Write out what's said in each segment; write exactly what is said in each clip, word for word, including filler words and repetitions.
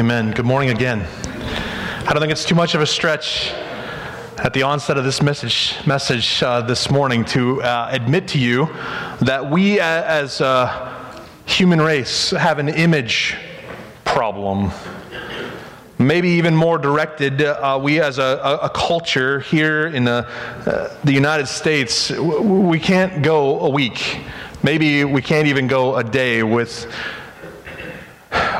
Amen. Good morning again. I don't think it's too much of a stretch at the onset of this message message uh, this morning to uh, admit to you that we as a human race have an image problem. Maybe even more directed, uh, we as a, a culture here in the, uh, the United States, w- we can't go a week. Maybe we can't even go a day with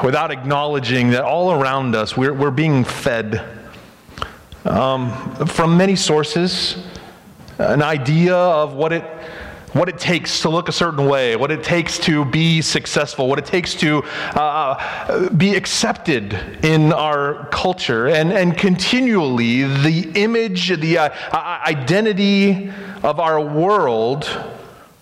without acknowledging that all around us we're we're being fed um, from many sources, an idea of what it what it takes to look a certain way, what it takes to be successful, what it takes to uh, be accepted in our culture, and, and continually the image, the uh, identity of our world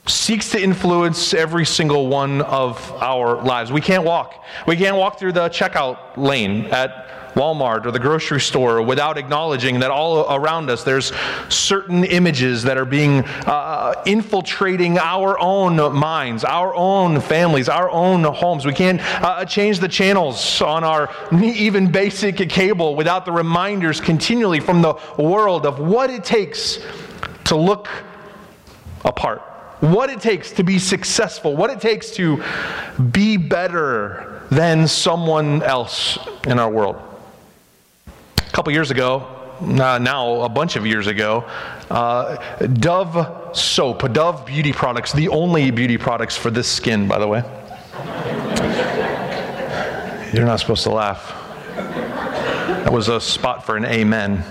seeks to influence every single one of our lives. We can't walk. We can't walk through the checkout lane at Walmart or the grocery store without acknowledging that all around us there's certain images that are being uh, infiltrating our own minds, our own families, our own homes. We can't uh, change the channels on our even basic cable without the reminders continually from the world of what it takes to look apart. What it takes to be successful, what it takes to be better than someone else in our world. A couple years ago, uh, now a bunch of years ago, uh, Dove soap, Dove beauty products, the only beauty products for this skin, by the way. You're not supposed to laugh. That was a spot for an amen.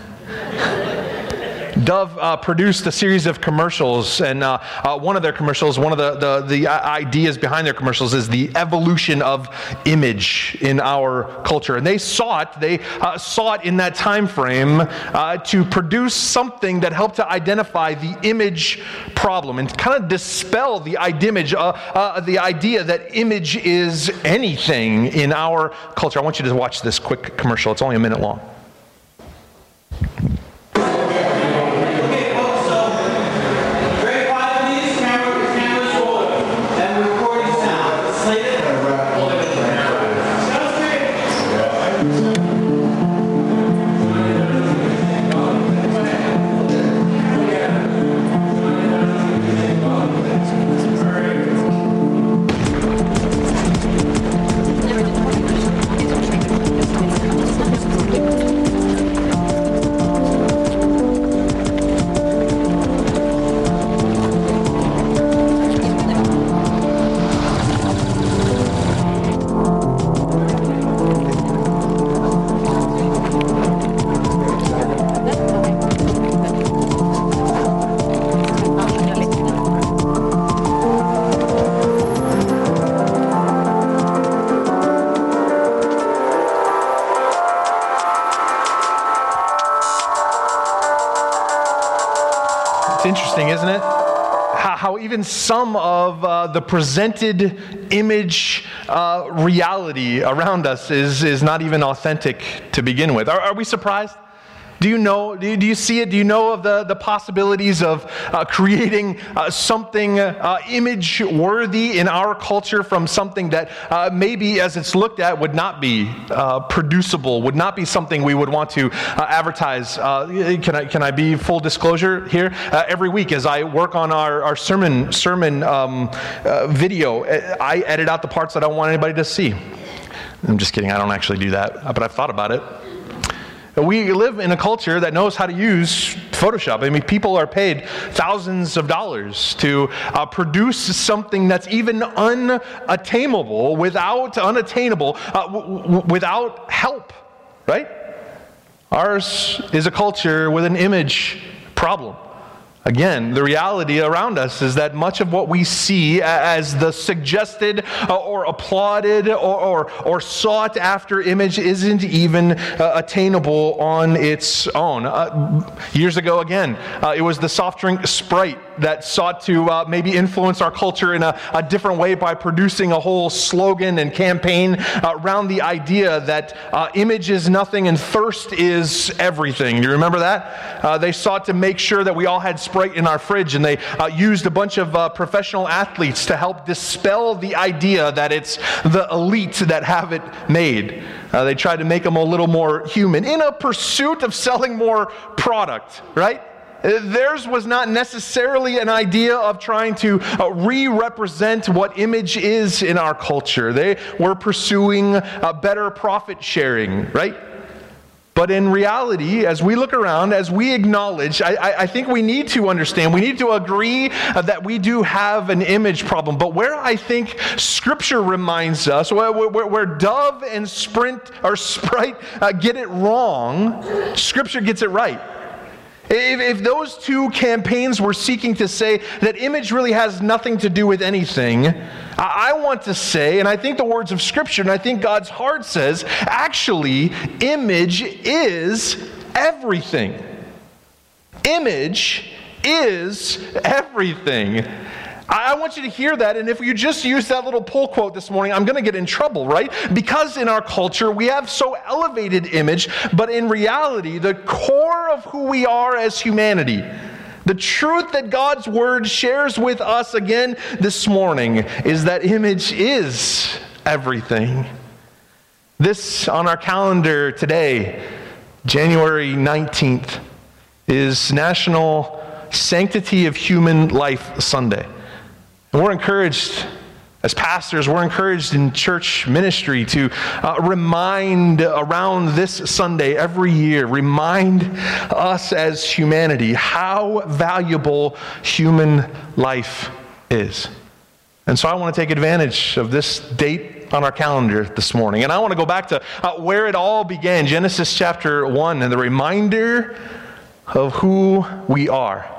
Dove uh, produced a series of commercials, and uh, uh, one of their commercials, one of the, the, the ideas behind their commercials is the evolution of image in our culture. And they sought, they uh, sought in that time frame uh, to produce something that helped to identify the image problem and kind of dispel the idimage, uh, uh, the idea that image is anything in our culture. I want you to watch this quick commercial. It's only a minute long. Interesting, isn't it? How, how even some of uh, the presented image uh, reality around us is is not even authentic to begin with. Are, are we surprised? Do you know, do you, do you see it? Do you know of the, the possibilities of uh, creating uh, something uh, image-worthy in our culture from something that uh, maybe as it's looked at would not be uh, producible, would not be something we would want to uh, advertise? Uh, can I can I be full disclosure here? Uh, every week as I work on our, our sermon, sermon um, uh, video, I edit out the parts that I don't want anybody to see. I'm just kidding, I don't actually do that, but I've thought about it. We live in a culture that knows how to use Photoshop. I mean, people are paid thousands of dollars to uh, produce something that's even unattainable, without unattainable, uh, w- w- without help, right? Ours is a culture with an image problem. Again, the reality around us is that much of what we see as the suggested or applauded or or, or sought after image isn't even uh, attainable on its own. Uh, years ago, again, uh, it was the soft drink Sprite that sought to uh, maybe influence our culture in a, a different way by producing a whole slogan and campaign uh, around the idea that uh, image is nothing and thirst is everything. Do you remember that? Uh, they sought to make sure that we all had Sprite fr- in our fridge, and they uh, used a bunch of uh, professional athletes to help dispel the idea that it's the elite that have it made. Uh, they tried to make them a little more human in a pursuit of selling more product, right? Theirs was not necessarily an idea of trying to uh, re-represent what image is in our culture. They were pursuing uh, better profit sharing, right? But in reality, as we look around, as we acknowledge, I, I, I think we need to understand, we need to agree uh, that we do have an image problem. But where I think Scripture reminds us, where, where, where Dove and Sprint or Sprite uh, get it wrong, Scripture gets it right. If, if those two campaigns were seeking to say that image really has nothing to do with anything, I, I want to say, and I think the words of Scripture, and I think God's heart says, actually, image is everything. Image is everything. I want you to hear that, and if you just use that little pull quote this morning, I'm going to get in trouble, right? Because in our culture, we have so elevated image, but in reality, the core of who we are as humanity, the truth that God's Word shares with us again this morning, is that image is everything. This, on our calendar today, January nineteenth, is National Sanctity of Human Life Sunday. And we're encouraged, as pastors, we're encouraged in church ministry to uh, remind around this Sunday every year, remind us as humanity how valuable human life is. And so I want to take advantage of this date on our calendar this morning. And I want to go back to uh, where it all began, Genesis chapter one, and the reminder of who we are.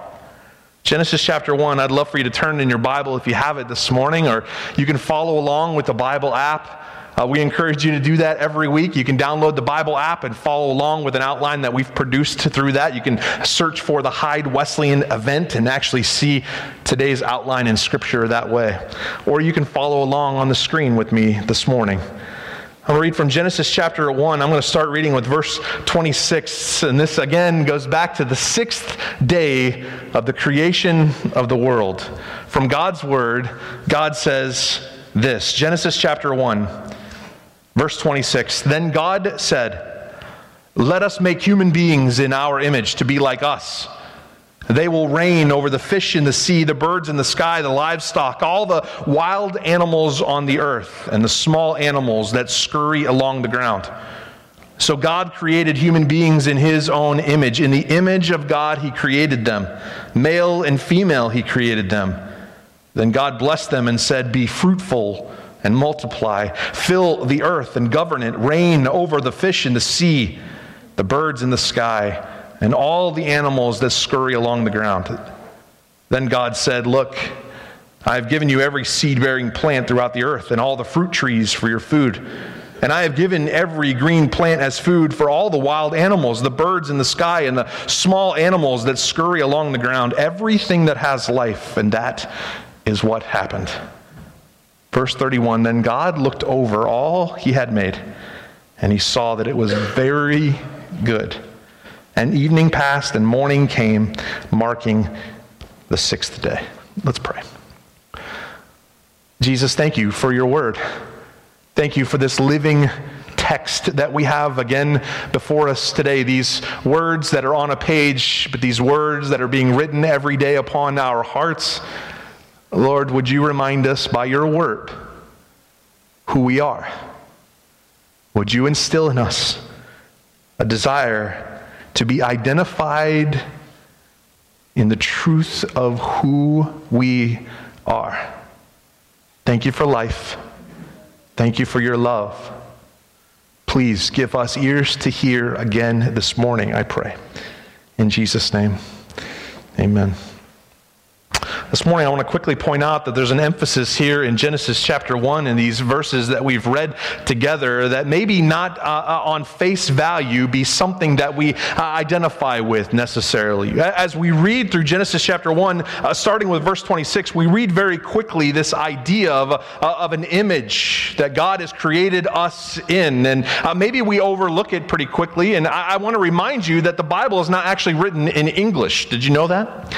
Genesis chapter one, I'd love for you to turn in your Bible if you have it this morning, or you can follow along with the Bible app. Uh, we encourage you to do that every week. You can download the Bible app and follow along with an outline that we've produced through that. You can search for the Hyde Wesleyan event and actually see today's outline in Scripture that way. Or you can follow along on the screen with me this morning. I'm going to read from Genesis chapter one. I'm going to start reading with verse twenty-six. And this, again, goes back to the sixth day of the creation of the world. From God's Word, God says this. Genesis chapter one, verse twenty-six. Then God said, "Let us make human beings in our image to be like us. They will reign over the fish in the sea, the birds in the sky, the livestock, all the wild animals on the earth, and the small animals that scurry along the ground." So God created human beings in His own image. In the image of God, He created them. Male and female, He created them. Then God blessed them and said, "Be fruitful and multiply. Fill the earth and govern it. Reign over the fish in the sea, the birds in the sky, and all the animals that scurry along the ground." Then God said, "Look, I have given you every seed-bearing plant throughout the earth and all the fruit trees for your food. And I have given every green plant as food for all the wild animals, the birds in the sky, and the small animals that scurry along the ground, everything that has life." And that is what happened. Verse thirty-one, then God looked over all He had made, and He saw that it was very good. And evening passed and morning came, marking the sixth day. Let's pray. Jesus, thank you for your word. Thank you for this living text that we have again before us today. These words that are on a page, but these words that are being written every day upon our hearts. Lord, would you remind us by your word who we are? Would you instill in us a desire to be identified in the truth of who we are. Thank you for life. Thank you for your love. Please give us ears to hear again this morning, I pray. In Jesus' name, amen. This morning, I want to quickly point out that there's an emphasis here in Genesis chapter one in these verses that we've read together that maybe not uh, on face value be something that we uh, identify with necessarily. As we read through Genesis chapter one, uh, starting with verse twenty-six, we read very quickly this idea of, uh, of an image that God has created us in. And uh, maybe we overlook it pretty quickly. And I, I want to remind you that the Bible is not actually written in English. Did you know that?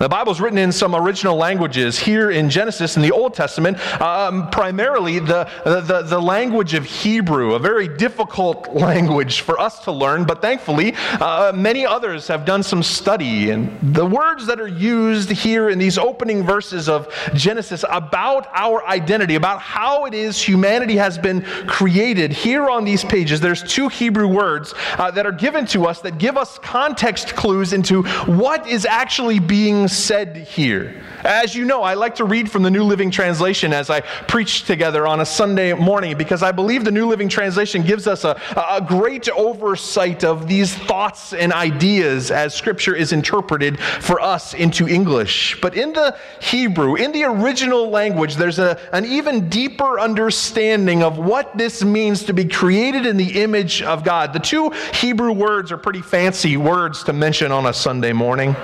The Bible's written in some original languages. Here in Genesis, in the Old Testament, um, primarily the, the, the language of Hebrew, a very difficult language for us to learn, but thankfully uh, many others have done some study. And the words that are used here in these opening verses of Genesis about our identity, about how it is humanity has been created, here on these pages, there's two Hebrew words uh, that are given to us that give us context clues into what is actually being said here. As you know, I like to read from the New Living Translation as I preach together on a Sunday morning, because I believe the New Living Translation gives us a, a great oversight of these thoughts and ideas as Scripture is interpreted for us into English. But in the Hebrew, in the original language, there's a, an even deeper understanding of what this means to be created in the image of God. The two Hebrew words are pretty fancy words to mention on a Sunday morning.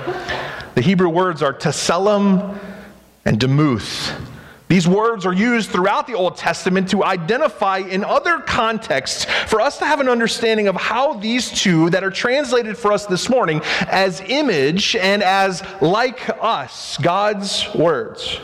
The Hebrew words are Tselem and Demuth. These words are used throughout the Old Testament to identify in other contexts for us to have an understanding of how these two that are translated for us this morning as image and as like us, God's words,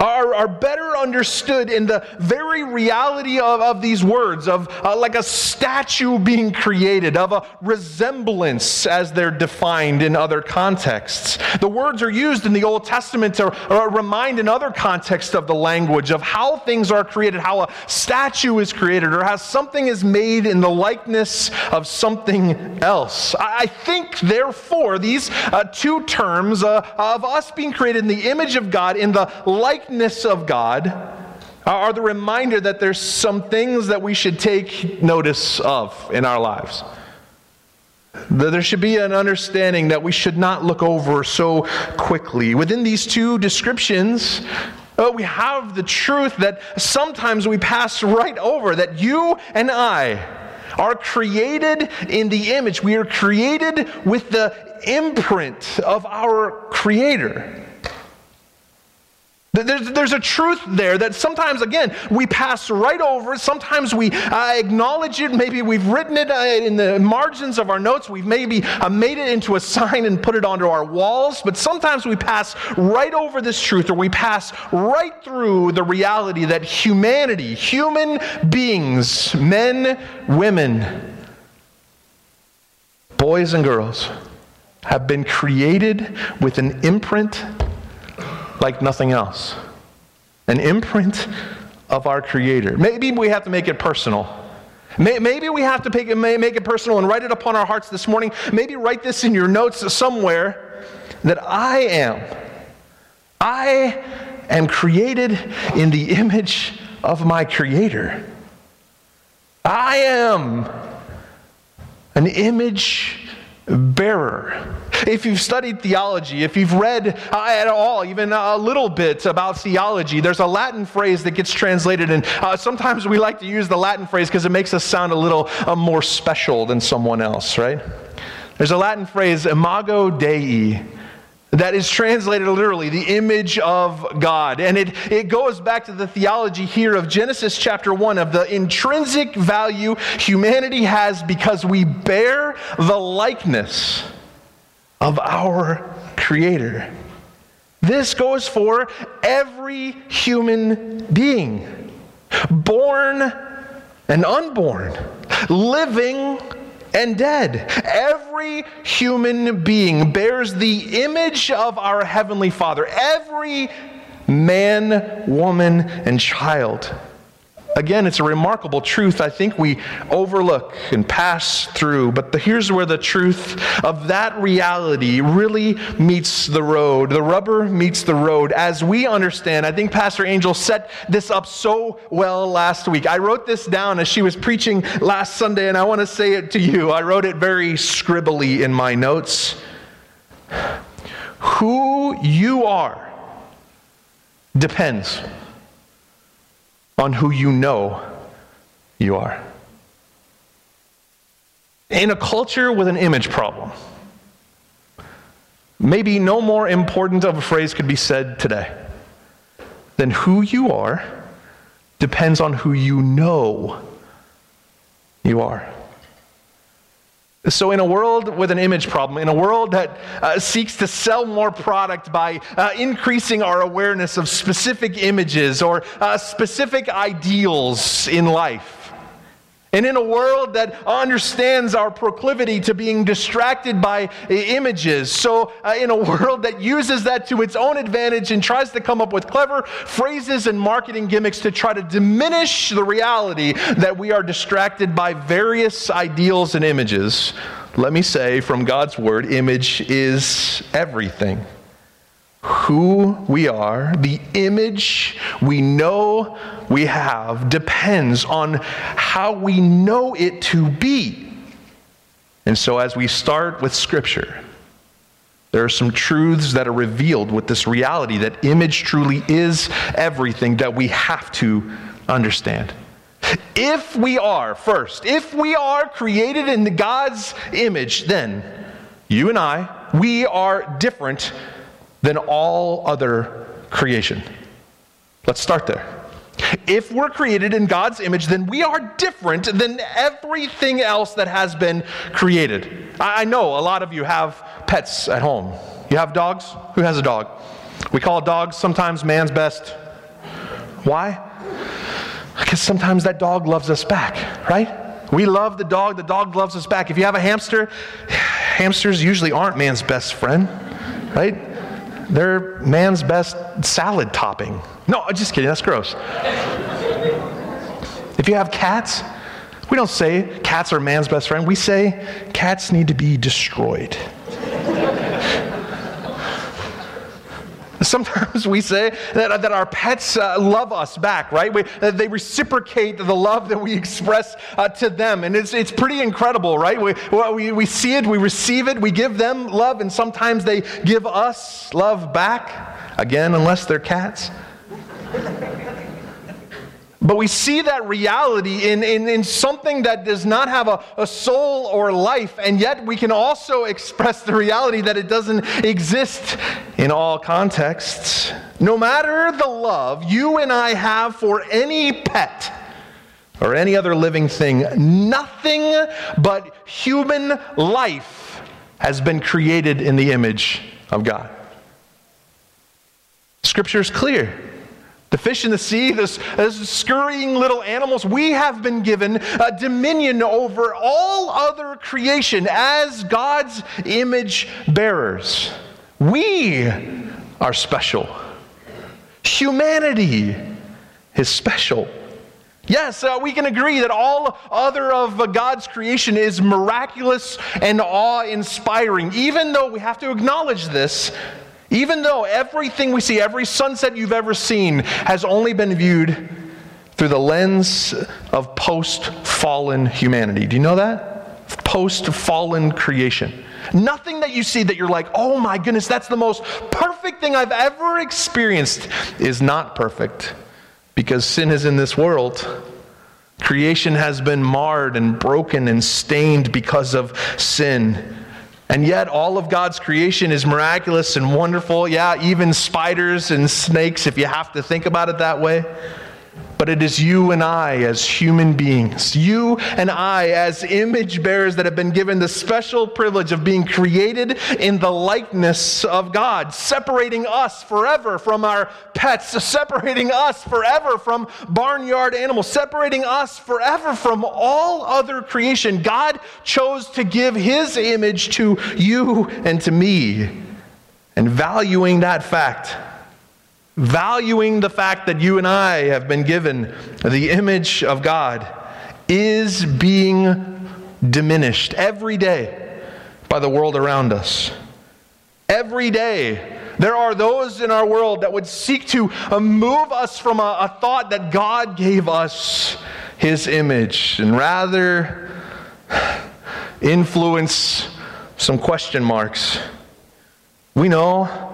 Are, are better understood in the very reality of, of these words, of uh, like a statue being created, of a resemblance as they're defined in other contexts. The words are used in the Old Testament to uh, remind in other contexts of the language of how things are created, how a statue is created, or how something is made in the likeness of something else. I, I think, therefore, these uh, two terms uh, of us being created in the image of God, in the likeness of God, are the reminder that there's some things that we should take notice of in our lives. That there should be an understanding that we should not look over so quickly. Within these two descriptions, uh, we have the truth that sometimes we pass right over, that you and I are created in the image. We are created with the imprint of our Creator. There's, there's a truth there that sometimes, again, we pass right over. Sometimes we uh, acknowledge it. Maybe we've written it uh, in the margins of our notes. We've maybe uh, made it into a sign and put it onto our walls. But sometimes we pass right over this truth, or we pass right through the reality that humanity, human beings, men, women, boys and girls, have been created with an imprint like nothing else, an imprint of our Creator. Maybe we have to make it personal. Maybe we have to make it personal and write it upon our hearts this morning. Maybe write this in your notes somewhere, that I am, I am created in the image of my Creator. I am an image bearer. If you've studied theology, if you've read uh, at all, even a little bit about theology, there's a Latin phrase that gets translated, and uh, sometimes we like to use the Latin phrase because it makes us sound a little uh, more special than someone else, right? There's a Latin phrase, imago Dei, that is translated literally, the image of God. And it, it goes back to the theology here of Genesis chapter one, of the intrinsic value humanity has because we bear the likeness of our Creator. This goes for every human being, born and unborn, living and dead. Every human being bears the image of our Heavenly Father. Every man, woman, and child. Again, it's a remarkable truth I think we overlook and pass through, but the, here's where the truth of that reality really meets the road. The rubber meets the road as we understand. I think Pastor Angel set this up so well last week. I wrote this down as she was preaching last Sunday, and I want to say it to you. I wrote it very scribbly in my notes. Who you are depends on who you know you are. In a culture with an image problem, maybe no more important of a phrase could be said today than who you are depends on who you know you are. So in a world with an image problem, in a world that uh, seeks to sell more product by uh, increasing our awareness of specific images or uh, specific ideals in life, and in a world that understands our proclivity to being distracted by images, so uh, in a world that uses that to its own advantage and tries to come up with clever phrases and marketing gimmicks to try to diminish the reality that we are distracted by various ideals and images, let me say from God's word, image is everything. Who we are, the image we know we have, depends on how we know it to be. And so as we start with Scripture, there are some truths that are revealed with this reality that image truly is everything that we have to understand. If we are, first, if we are created in God's image, then you and I, we are different than all other creation. Let's start there. If we're created in God's image, then we are different than everything else that has been created. I know a lot of you have pets at home. You have dogs? Who has a dog? We call dogs sometimes man's best. Why? Because sometimes that dog loves us back, right? We love the dog, the dog loves us back. If you have a hamster, hamsters usually aren't man's best friend, right? They're man's best salad topping. No, just kidding. That's gross. If you have cats, we don't say cats are man's best friend. We say cats need to be destroyed. Sometimes we say that, that our pets uh, love us back, right? We, that they reciprocate the love that we express uh, to them. And it's, it's pretty incredible, right? We, we, we see it, we receive it, we give them love, and sometimes they give us love back. Again, unless they're cats. But we see that reality in, in, in something that does not have a, a soul or life, and yet we can also express the reality that it doesn't exist in all contexts. No matter the love you and I have for any pet or any other living thing, nothing but human life has been created in the image of God. Scripture is clear. The fish in the sea, those scurrying little animals, we have been given uh, dominion over all other creation as God's image bearers. We are special. Humanity is special. Yes, uh, we can agree that all other of uh, God's creation is miraculous and awe-inspiring, even though we have to acknowledge this. Even though everything we see, every sunset you've ever seen, has only been viewed through the lens of post-fallen humanity. Do you know that? Post-fallen creation. Nothing that you see that you're like, oh my goodness, that's the most perfect thing I've ever experienced, is not perfect. Because sin is in this world. Creation has been marred and broken and stained because of sin. And yet all of God's creation is miraculous and wonderful. Yeah, even spiders and snakes, if you have to think about it that way. But it is you and I as human beings, you and I as image bearers that have been given the special privilege of being created in the likeness of God, separating us forever from our pets, separating us forever from barnyard animals, separating us forever from all other creation. God chose to give His image to you and to me, and valuing that fact, valuing the fact that you and I have been given the image of God, is being diminished every day by the world around us. Every day, there are those in our world that would seek to move us from a, a thought that God gave us His image, and rather influence some question marks. We know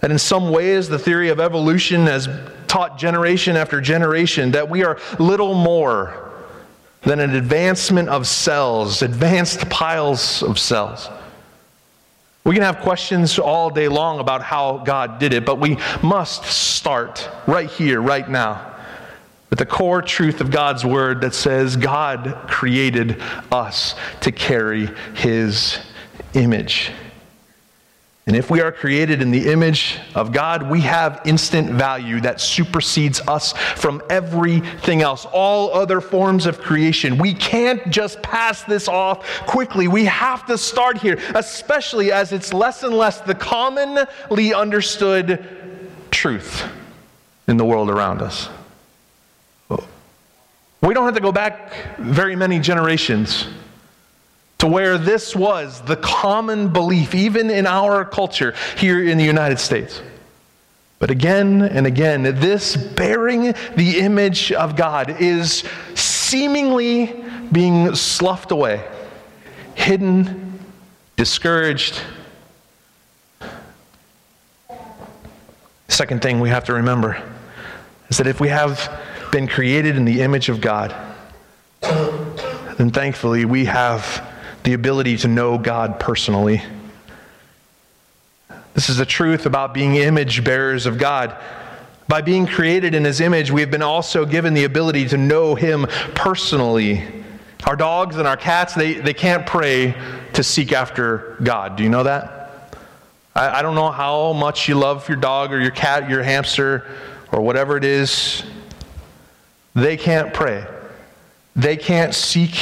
that in some ways the theory of evolution has taught generation after generation that we are little more than an advancement of cells, advanced piles of cells. We can have questions all day long about how God did it, but we must start right here, right now, with the core truth of God's word that says God created us to carry his image. And if we are created in the image of God, we have instant value that supersedes us from everything else, all other forms of creation. We can't just pass this off quickly. We have to start here, especially as it's less and less the commonly understood truth in the world around us. We don't have to go back very many generations to where this was the common belief, even in our culture here in the United States. But again and again, this bearing the image of God is seemingly being sloughed away, hidden, discouraged. Second thing we have to remember is that if we have been created in the image of God, then thankfully we have the ability to know God personally. This is the truth about being image bearers of God. By being created in his image, we have been also given the ability to know him personally. Our dogs and our cats, they, they can't pray to seek after God. Do you know that? I, I don't know how much you love your dog or your cat, your hamster, or whatever it is. They can't pray. They can't seek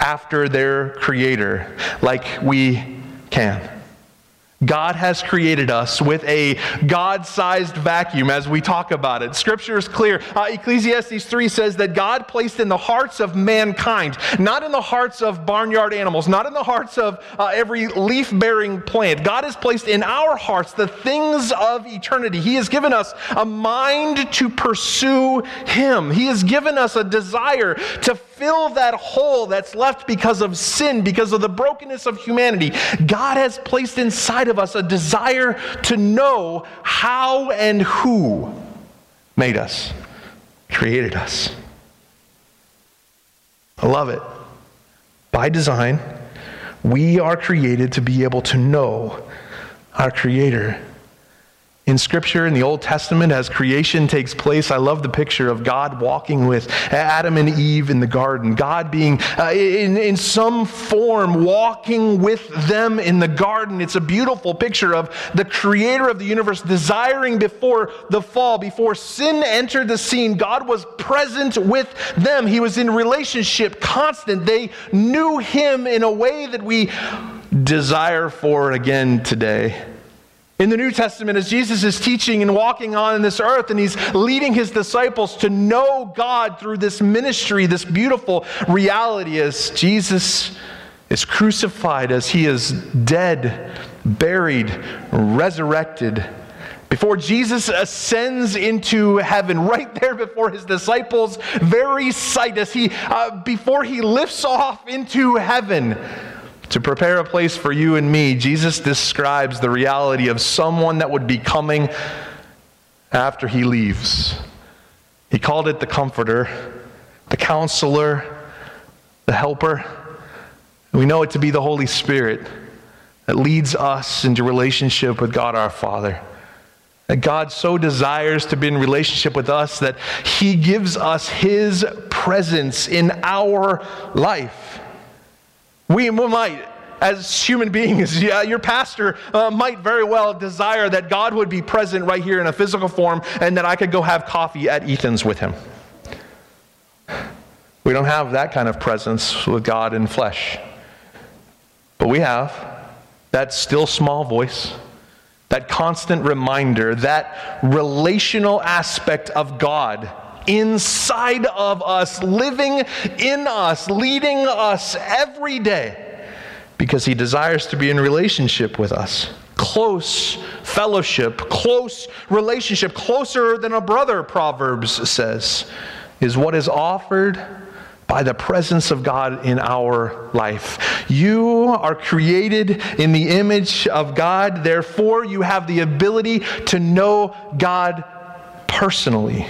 after their Creator like we can. God has created us with a God-sized vacuum as we talk about it. Scripture is clear. Uh, Ecclesiastes three says that God placed in the hearts of mankind, not in the hearts of barnyard animals, not in the hearts of uh, every leaf-bearing plant. God has placed in our hearts the things of eternity. He has given us a mind to pursue him. He has given us a desire to fill that hole that's left because of sin, because of the brokenness of humanity. God has placed inside of us a desire to know how and who made us, created us. I love it. By design, we are created to be able to know our Creator. In Scripture, in the Old Testament, as creation takes place, I love the picture of God walking with Adam and Eve in the garden. God being, uh, in, in some form, walking with them in the garden. It's a beautiful picture of the Creator of the universe desiring before the fall, before sin entered the scene, God was present with them. He was in relationship, constant. They knew him in a way that we desire for again today. In the New Testament, as Jesus is teaching and walking on this earth, and he's leading his disciples to know God through this ministry, this beautiful reality, as Jesus is crucified, as he is dead, buried, resurrected. Before Jesus ascends into heaven, right there before his disciples' very sight, as he, uh, before he lifts off into heaven, to prepare a place for you and me, Jesus describes the reality of someone that would be coming after he leaves. He called it the Comforter, the Counselor, the Helper. We know it to be the Holy Spirit that leads us into relationship with God our Father. That God so desires to be in relationship with us that he gives us his presence in our life. We might, as human beings, yeah, your pastor uh, might very well desire that God would be present right here in a physical form and that I could go have coffee at Ethan's with him. We don't have that kind of presence with God in flesh. But we have that still small voice, that constant reminder, that relational aspect of God inside of us, living in us, leading us every day, because he desires to be in relationship with us. Close fellowship, close relationship, closer than a brother, Proverbs says, is what is offered by the presence of God in our life. You are created in the image of God, therefore you have the ability to know God personally.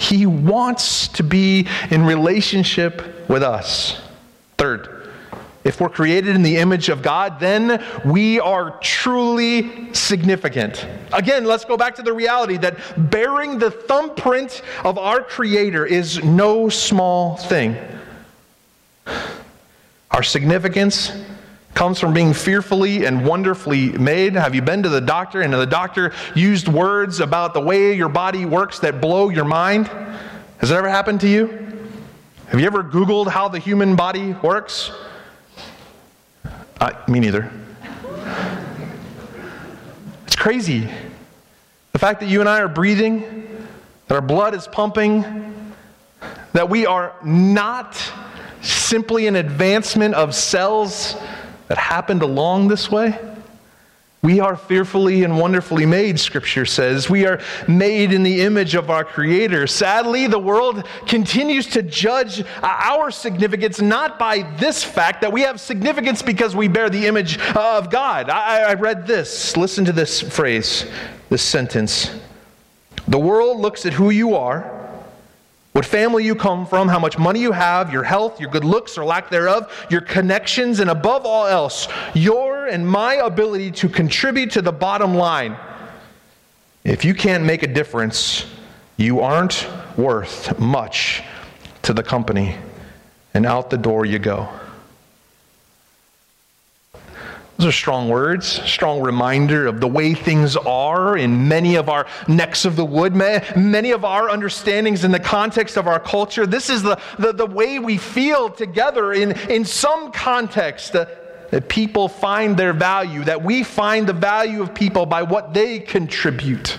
He wants to be in relationship with us. Third, If we're created in the image of God, then we are truly significant. Again, let's go back to the reality that bearing the thumbprint of our Creator is no small thing. Our significance comes from being fearfully and wonderfully made. Have you been to the doctor and the doctor used words about the way your body works that blow your mind? Has it ever happened to you? Have you ever Googled how the human body works? Uh, me neither. It's crazy. The fact that you and I are breathing, that our blood is pumping, that we are not simply an advancement of cells that happened along this way. We are fearfully and wonderfully made, Scripture says. We are made in the image of our Creator. Sadly, the world continues to judge our significance not by this fact that we have significance because we bear the image of God. I, I read this. Listen to this phrase, this sentence. The world looks at who you are, what family you come from, how much money you have, your health, your good looks or lack thereof, your connections, and above all else, your and my ability to contribute to the bottom line. If you can't make a difference, you aren't worth much to the company, and out the door you go. Those are strong words, strong reminder of the way things are in many of our necks of the wood, many of our understandings in the context of our culture. This is the, the, the way we feel together in, in some context, uh, that people find their value, that we find the value of people by what they contribute.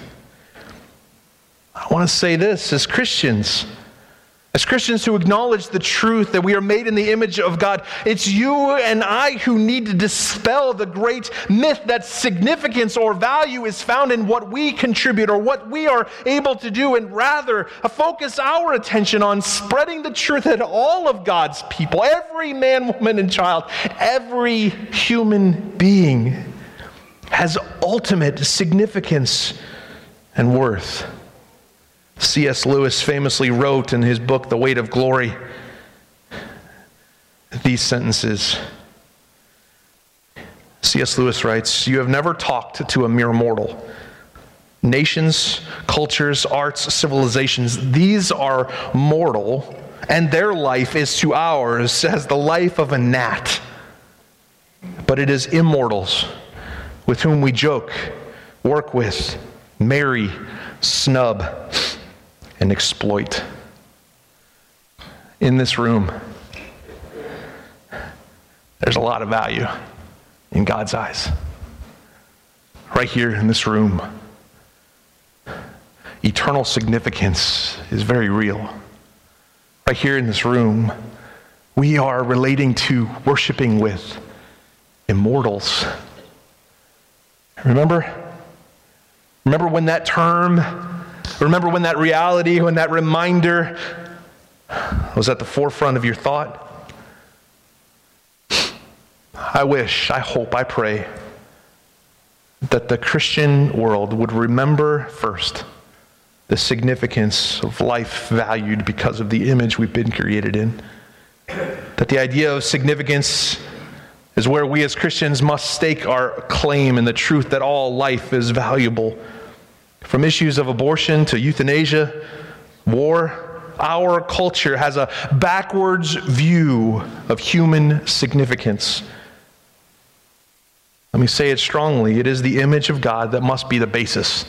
I want to say this as Christians. As Christians who acknowledge the truth that we are made in the image of God, it's you and I who need to dispel the great myth that significance or value is found in what we contribute or what we are able to do, and rather focus our attention on spreading the truth that all of God's people, every man, woman, and child, every human being has ultimate significance and worth. C S Lewis famously wrote in his book, The Weight of Glory, these sentences. C S Lewis writes, "You have never talked to a mere mortal. Nations, cultures, arts, civilizations, these are mortal, and their life is to ours as the life of a gnat. But it is immortals with whom we joke, work with, marry, snub, and exploit." In this room, there's a lot of value in God's eyes. Right here in this room, eternal significance is very real. Right here in this room, we are relating to worshiping with immortals. Remember? Remember when that term... Remember when that reality, when that reminder was at the forefront of your thought? I wish, I hope, I pray that the Christian world would remember first the significance of life valued because of the image we've been created in. That the idea of significance is where we as Christians must stake our claim in the truth that all life is valuable. From issues of abortion to euthanasia, war, our culture has a backwards view of human significance. Let me say it strongly. It is the image of God that must be the basis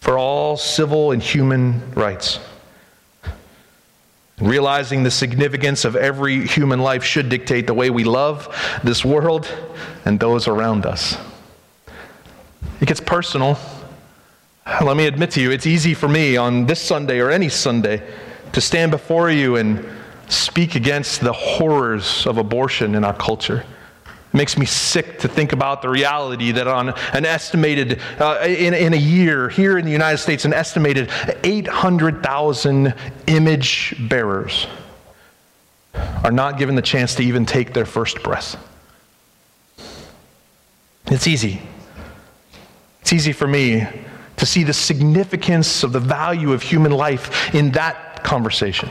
for all civil and human rights. Realizing the significance of every human life should dictate the way we love this world and those around us. It gets personal. Let me admit to you, it's easy for me on this Sunday or any Sunday to stand before you and speak against the horrors of abortion in our culture. It makes me sick to think about the reality that on an estimated, uh, in, in a year, here in the United States, an estimated eight hundred thousand image bearers are not given the chance to even take their first breath. It's easy. It's easy for me to see the significance of the value of human life in that conversation.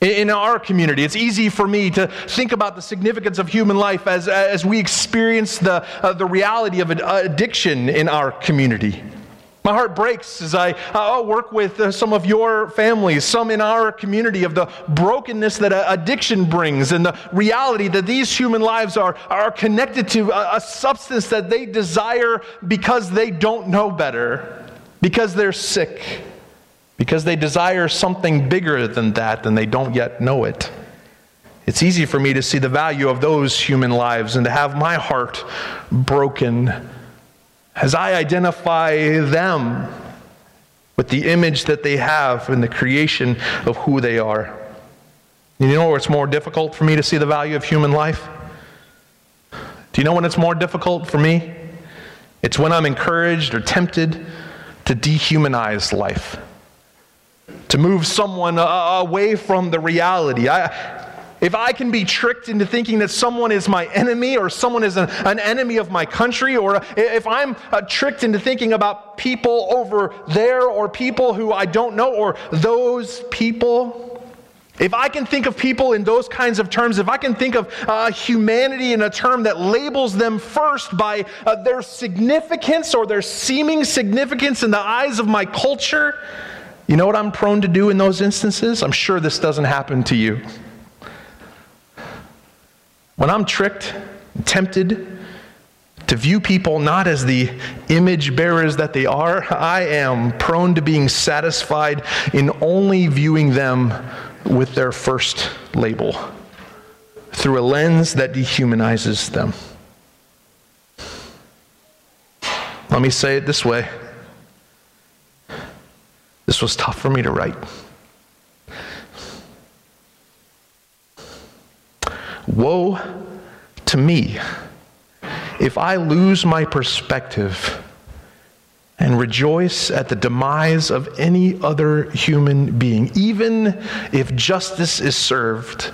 in our community. It's easy for me to think about the significance of human life as, as we experience the, uh, the reality of addiction in our community. My heart breaks as I uh, work with uh, some of your families, some in our community, of the brokenness that uh, addiction brings and the reality that these human lives are, are connected to a, a substance that they desire because they don't know better, because they're sick, because they desire something bigger than that and they don't yet know it. It's easy for me to see the value of those human lives and to have my heart broken as I identify them with the image that they have in the creation of who they are. You know where it's more difficult for me to see the value of human life? Do you know when it's more difficult for me? It's when I'm encouraged or tempted to dehumanize life, to move someone away from the reality. I... If I can be tricked into thinking that someone is my enemy or someone is an, an enemy of my country, or if I'm uh, tricked into thinking about people over there or people who I don't know or those people, if I can think of people in those kinds of terms, if I can think of uh, humanity in a term that labels them first by uh, their significance or their seeming significance in the eyes of my culture, you know what I'm prone to do in those instances? I'm sure this doesn't happen to you. When I'm tricked, tempted to view people not as the image bearers that they are, I am prone to being satisfied in only viewing them with their first label, through a lens that dehumanizes them. Let me say it this way. This was tough for me to write. Woe to me if I lose my perspective and rejoice at the demise of any other human being, even if justice is served,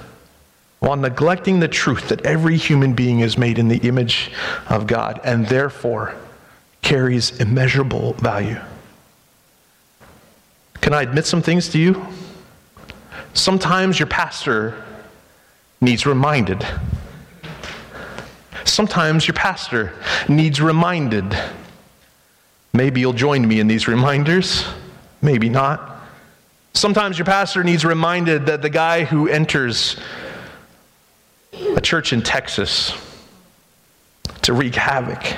while neglecting the truth that every human being is made in the image of God and therefore carries immeasurable value. Can I admit some things to you? Sometimes your pastor needs reminded. Sometimes your pastor needs reminded. Maybe you'll join me in these reminders. Maybe not. Sometimes your pastor needs reminded that the guy who enters a church in Texas to wreak havoc,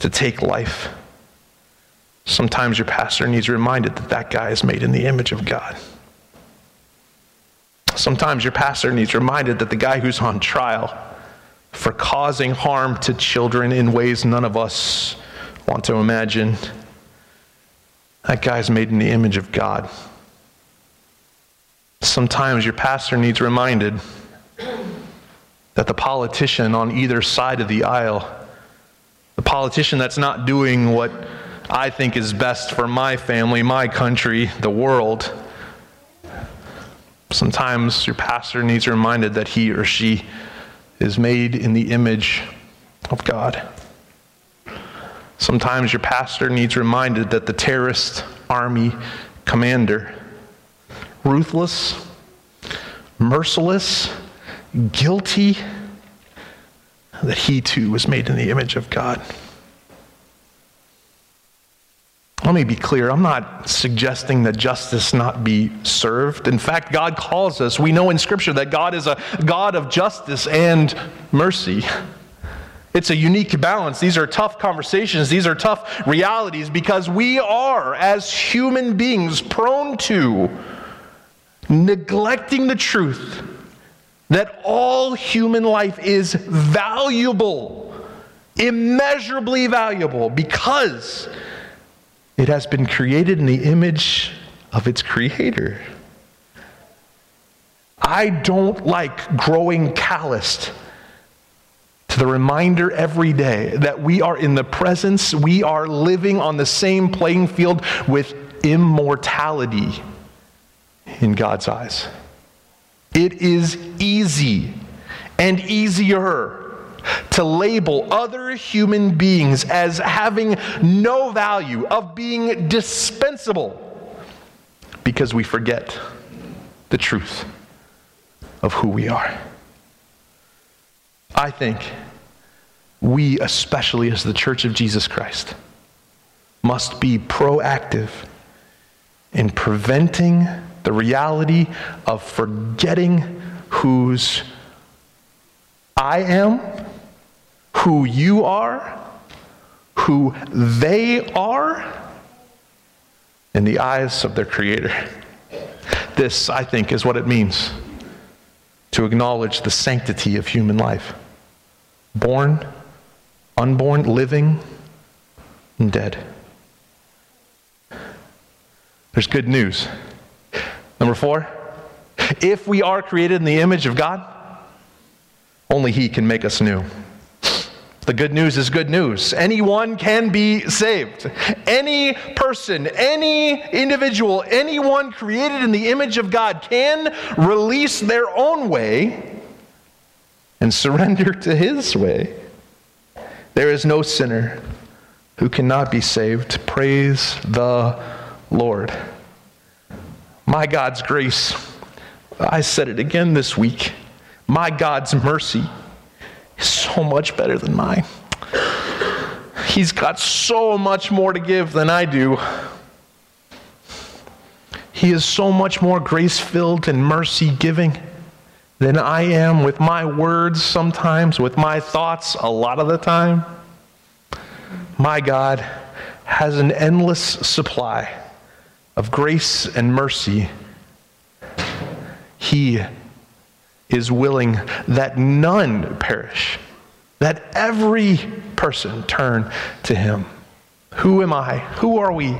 to take life. Sometimes your pastor needs reminded that that guy is made in the image of God. Sometimes your pastor needs reminded that the guy who's on trial for causing harm to children in ways none of us want to imagine, that guy's made in the image of God. Sometimes your pastor needs reminded that the politician on either side of the aisle, the politician that's not doing what I think is best for my family, my country, the world. Sometimes your pastor needs reminded that he or she is made in the image of God. Sometimes your pastor needs reminded that the terrorist army commander, ruthless, merciless, guilty, that he too was made in the image of God. Let me be clear, I'm not suggesting that justice not be served. In fact, God calls us. We know in Scripture that God is a God of justice and mercy. It's a unique balance. These are tough conversations. These are tough realities because we are, as human beings, prone to neglecting the truth that all human life is valuable, immeasurably valuable, because it has been created in the image of its creator. I don't like growing calloused to the reminder every day that we are in the presence, we are living on the same playing field with immortality in God's eyes. It is easy and easier to label other human beings as having no value, of being dispensable, because we forget the truth of who we are. I think we, especially as the Church of Jesus Christ, must be proactive in preventing the reality of forgetting whose I am, who you are, who they are, in the eyes of their Creator. This, I think, is what it means to acknowledge the sanctity of human life. Born, unborn, living, and dead. There's good news. Number four, if we are created in the image of God, only He can make us new. The good news is good news. Anyone can be saved. Any person, any individual, anyone created in the image of God can release their own way and surrender to His way. There is no sinner who cannot be saved. Praise the Lord. My God's grace, I said it again this week, my God's mercy is so much better than mine. He's got so much more to give than I do. He is so much more grace-filled and mercy-giving than I am, with my words sometimes, with my thoughts a lot of the time. My God has an endless supply of grace and mercy. He is willing that none perish, that every person turn to Him. Who am I? Who are we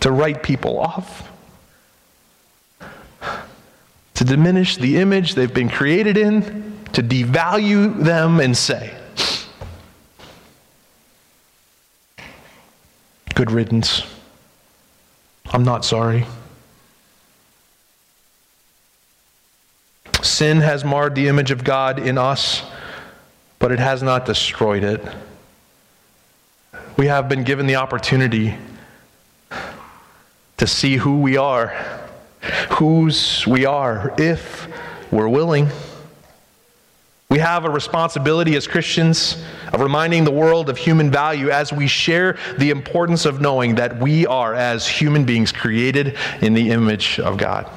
to write people off? To diminish the image they've been created in, to devalue them and say, good riddance. I'm not sorry. Sin has marred the image of God in us, but it has not destroyed it. We have been given the opportunity to see who we are, whose we are, if we're willing. We have a responsibility as Christians of reminding the world of human value as we share the importance of knowing that we are, as human beings, created in the image of God.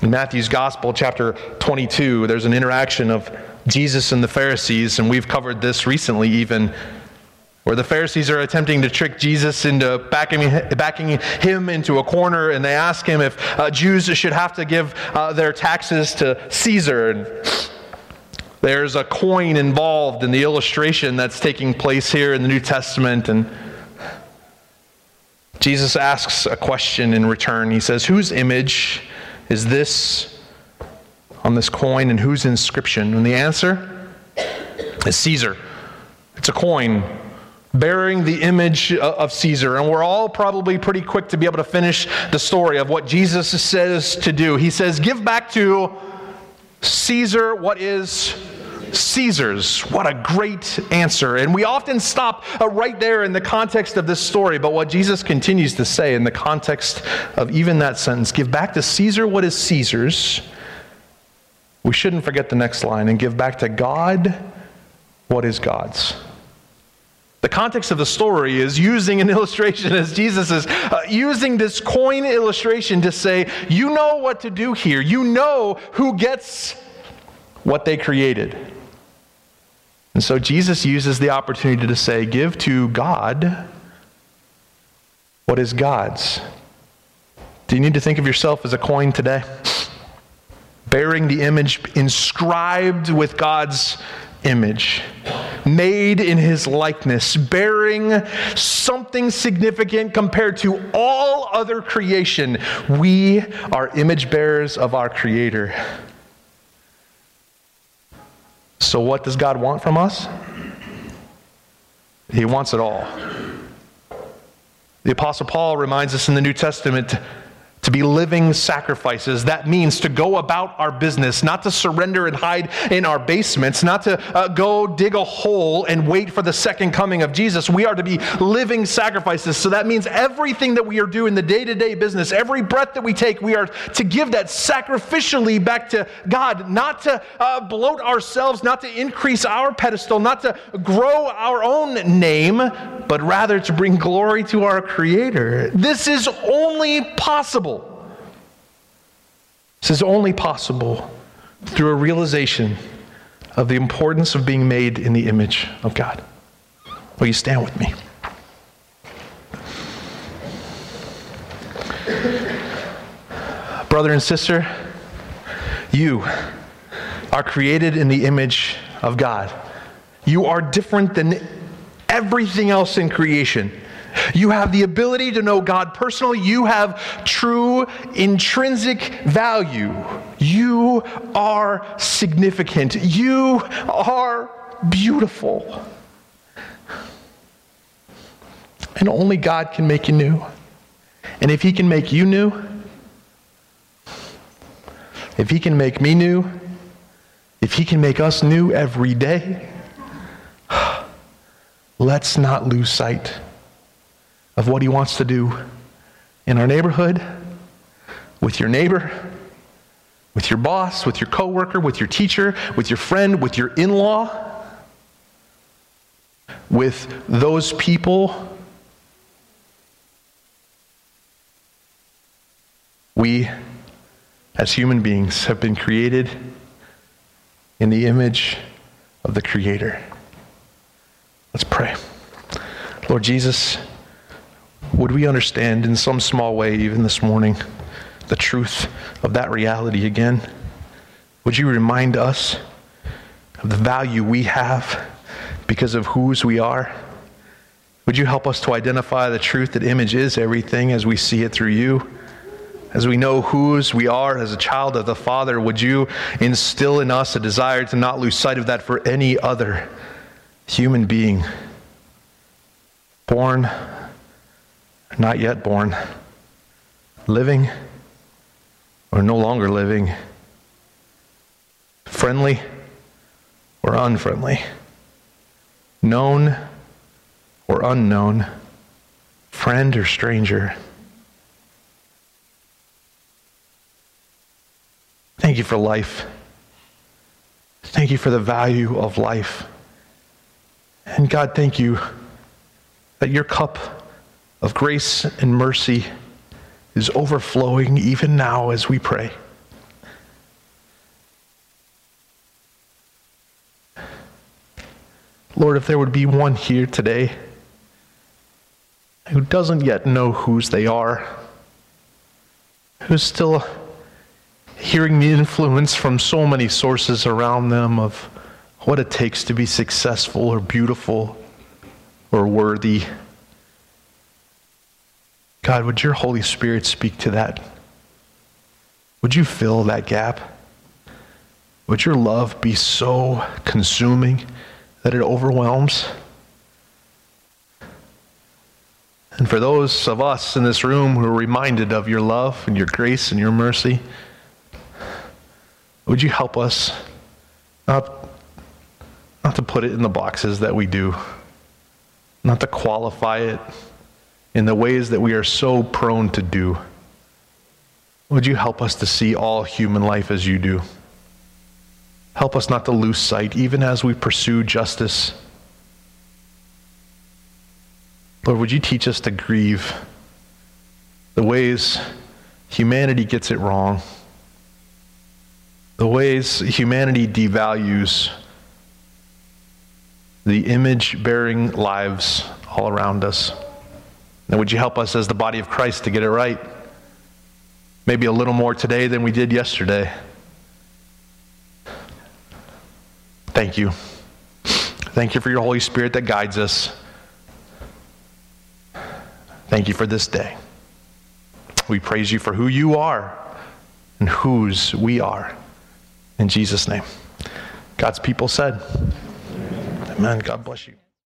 In Matthew's Gospel, chapter twenty-two, there's an interaction of Jesus and the Pharisees, and we've covered this recently even, where the Pharisees are attempting to trick Jesus into backing, backing him into a corner, and they ask him if uh, Jews should have to give uh, their taxes to Caesar. And there's a coin involved in the illustration that's taking place here in the New Testament, and Jesus asks a question in return. He says, whose image is this on this coin, and whose inscription? And the answer is Caesar. It's a coin bearing the image of Caesar. And we're all probably pretty quick to be able to finish the story of what Jesus says to do. He says, give back to Caesar what is Caesar's. What a great answer. And we often stop right there in the context of this story, but what Jesus continues to say in the context of even that sentence, give back to Caesar what is Caesar's, we shouldn't forget the next line, and give back to God what is God's. The context of the story is using an illustration, as Jesus is uh, using this coin illustration to say, you know what to do here. You know who gets what they created. And so Jesus uses the opportunity to say, give to God what is God's. Do you need to think of yourself as a coin today? Bearing the image, inscribed with God's image, made in His likeness, bearing something significant compared to all other creation. We are image bearers of our Creator. So what does God want from us? He wants it all. The Apostle Paul reminds us in the New Testament to be living sacrifices. That means to go about our business, not to surrender and hide in our basements, not to uh, go dig a hole and wait for the second coming of Jesus. We are to be living sacrifices. So that means everything that we are doing, the day-to-day business, every breath that we take, we are to give that sacrificially back to God, not to uh, bloat ourselves, not to increase our pedestal, not to grow our own name, but rather to bring glory to our Creator. This is only possible. This is only possible through a realization of the importance of being made in the image of God. Will you stand with me? Brother and sister, you are created in the image of God. You are different than everything else in creation. You have the ability to know God personally. You have true intrinsic value. You are significant. You are beautiful. And only God can make you new. And if He can make you new, if He can make me new, if He can make us new every day, let's not lose sight of what He wants to do in our neighborhood, with your neighbor, with your boss, with your coworker, with your teacher, with your friend, with your in-law, with those people we, as human beings, have been created in the image of the Creator. Let's pray. Lord Jesus, would we understand in some small way, even this morning, the truth of that reality again? Would you remind us of the value we have because of whose we are? Would you help us to identify the truth that image is everything as we see it through you? As we know whose we are as a child of the Father, would you instill in us a desire to not lose sight of that for any other human being, born, not yet born, living or no longer living, friendly or unfriendly, known or unknown, friend or stranger. Thank you for life. Thank you for the value of life. And God, thank you that your cup of grace and mercy is overflowing even now as we pray. Lord, if there would be one here today who doesn't yet know whose they are, who's still hearing the influence from so many sources around them of what it takes to be successful or beautiful or worthy, God, would your Holy Spirit speak to that? Would you fill that gap? Would your love be so consuming that it overwhelms? And for those of us in this room who are reminded of your love and your grace and your mercy, would you help us not, not to put it in the boxes that we do, not to qualify it in the ways that we are so prone to do. Would you help us to see all human life as you do? Help us not to lose sight, even as we pursue justice. Lord, would you teach us to grieve the ways humanity gets it wrong, the ways humanity devalues the image-bearing lives all around us. And would you help us as the body of Christ to get it right? Maybe a little more today than we did yesterday. Thank you. Thank you for your Holy Spirit that guides us. Thank you for this day. We praise you for who you are and whose we are. In Jesus' name. God's people said, amen. God bless you.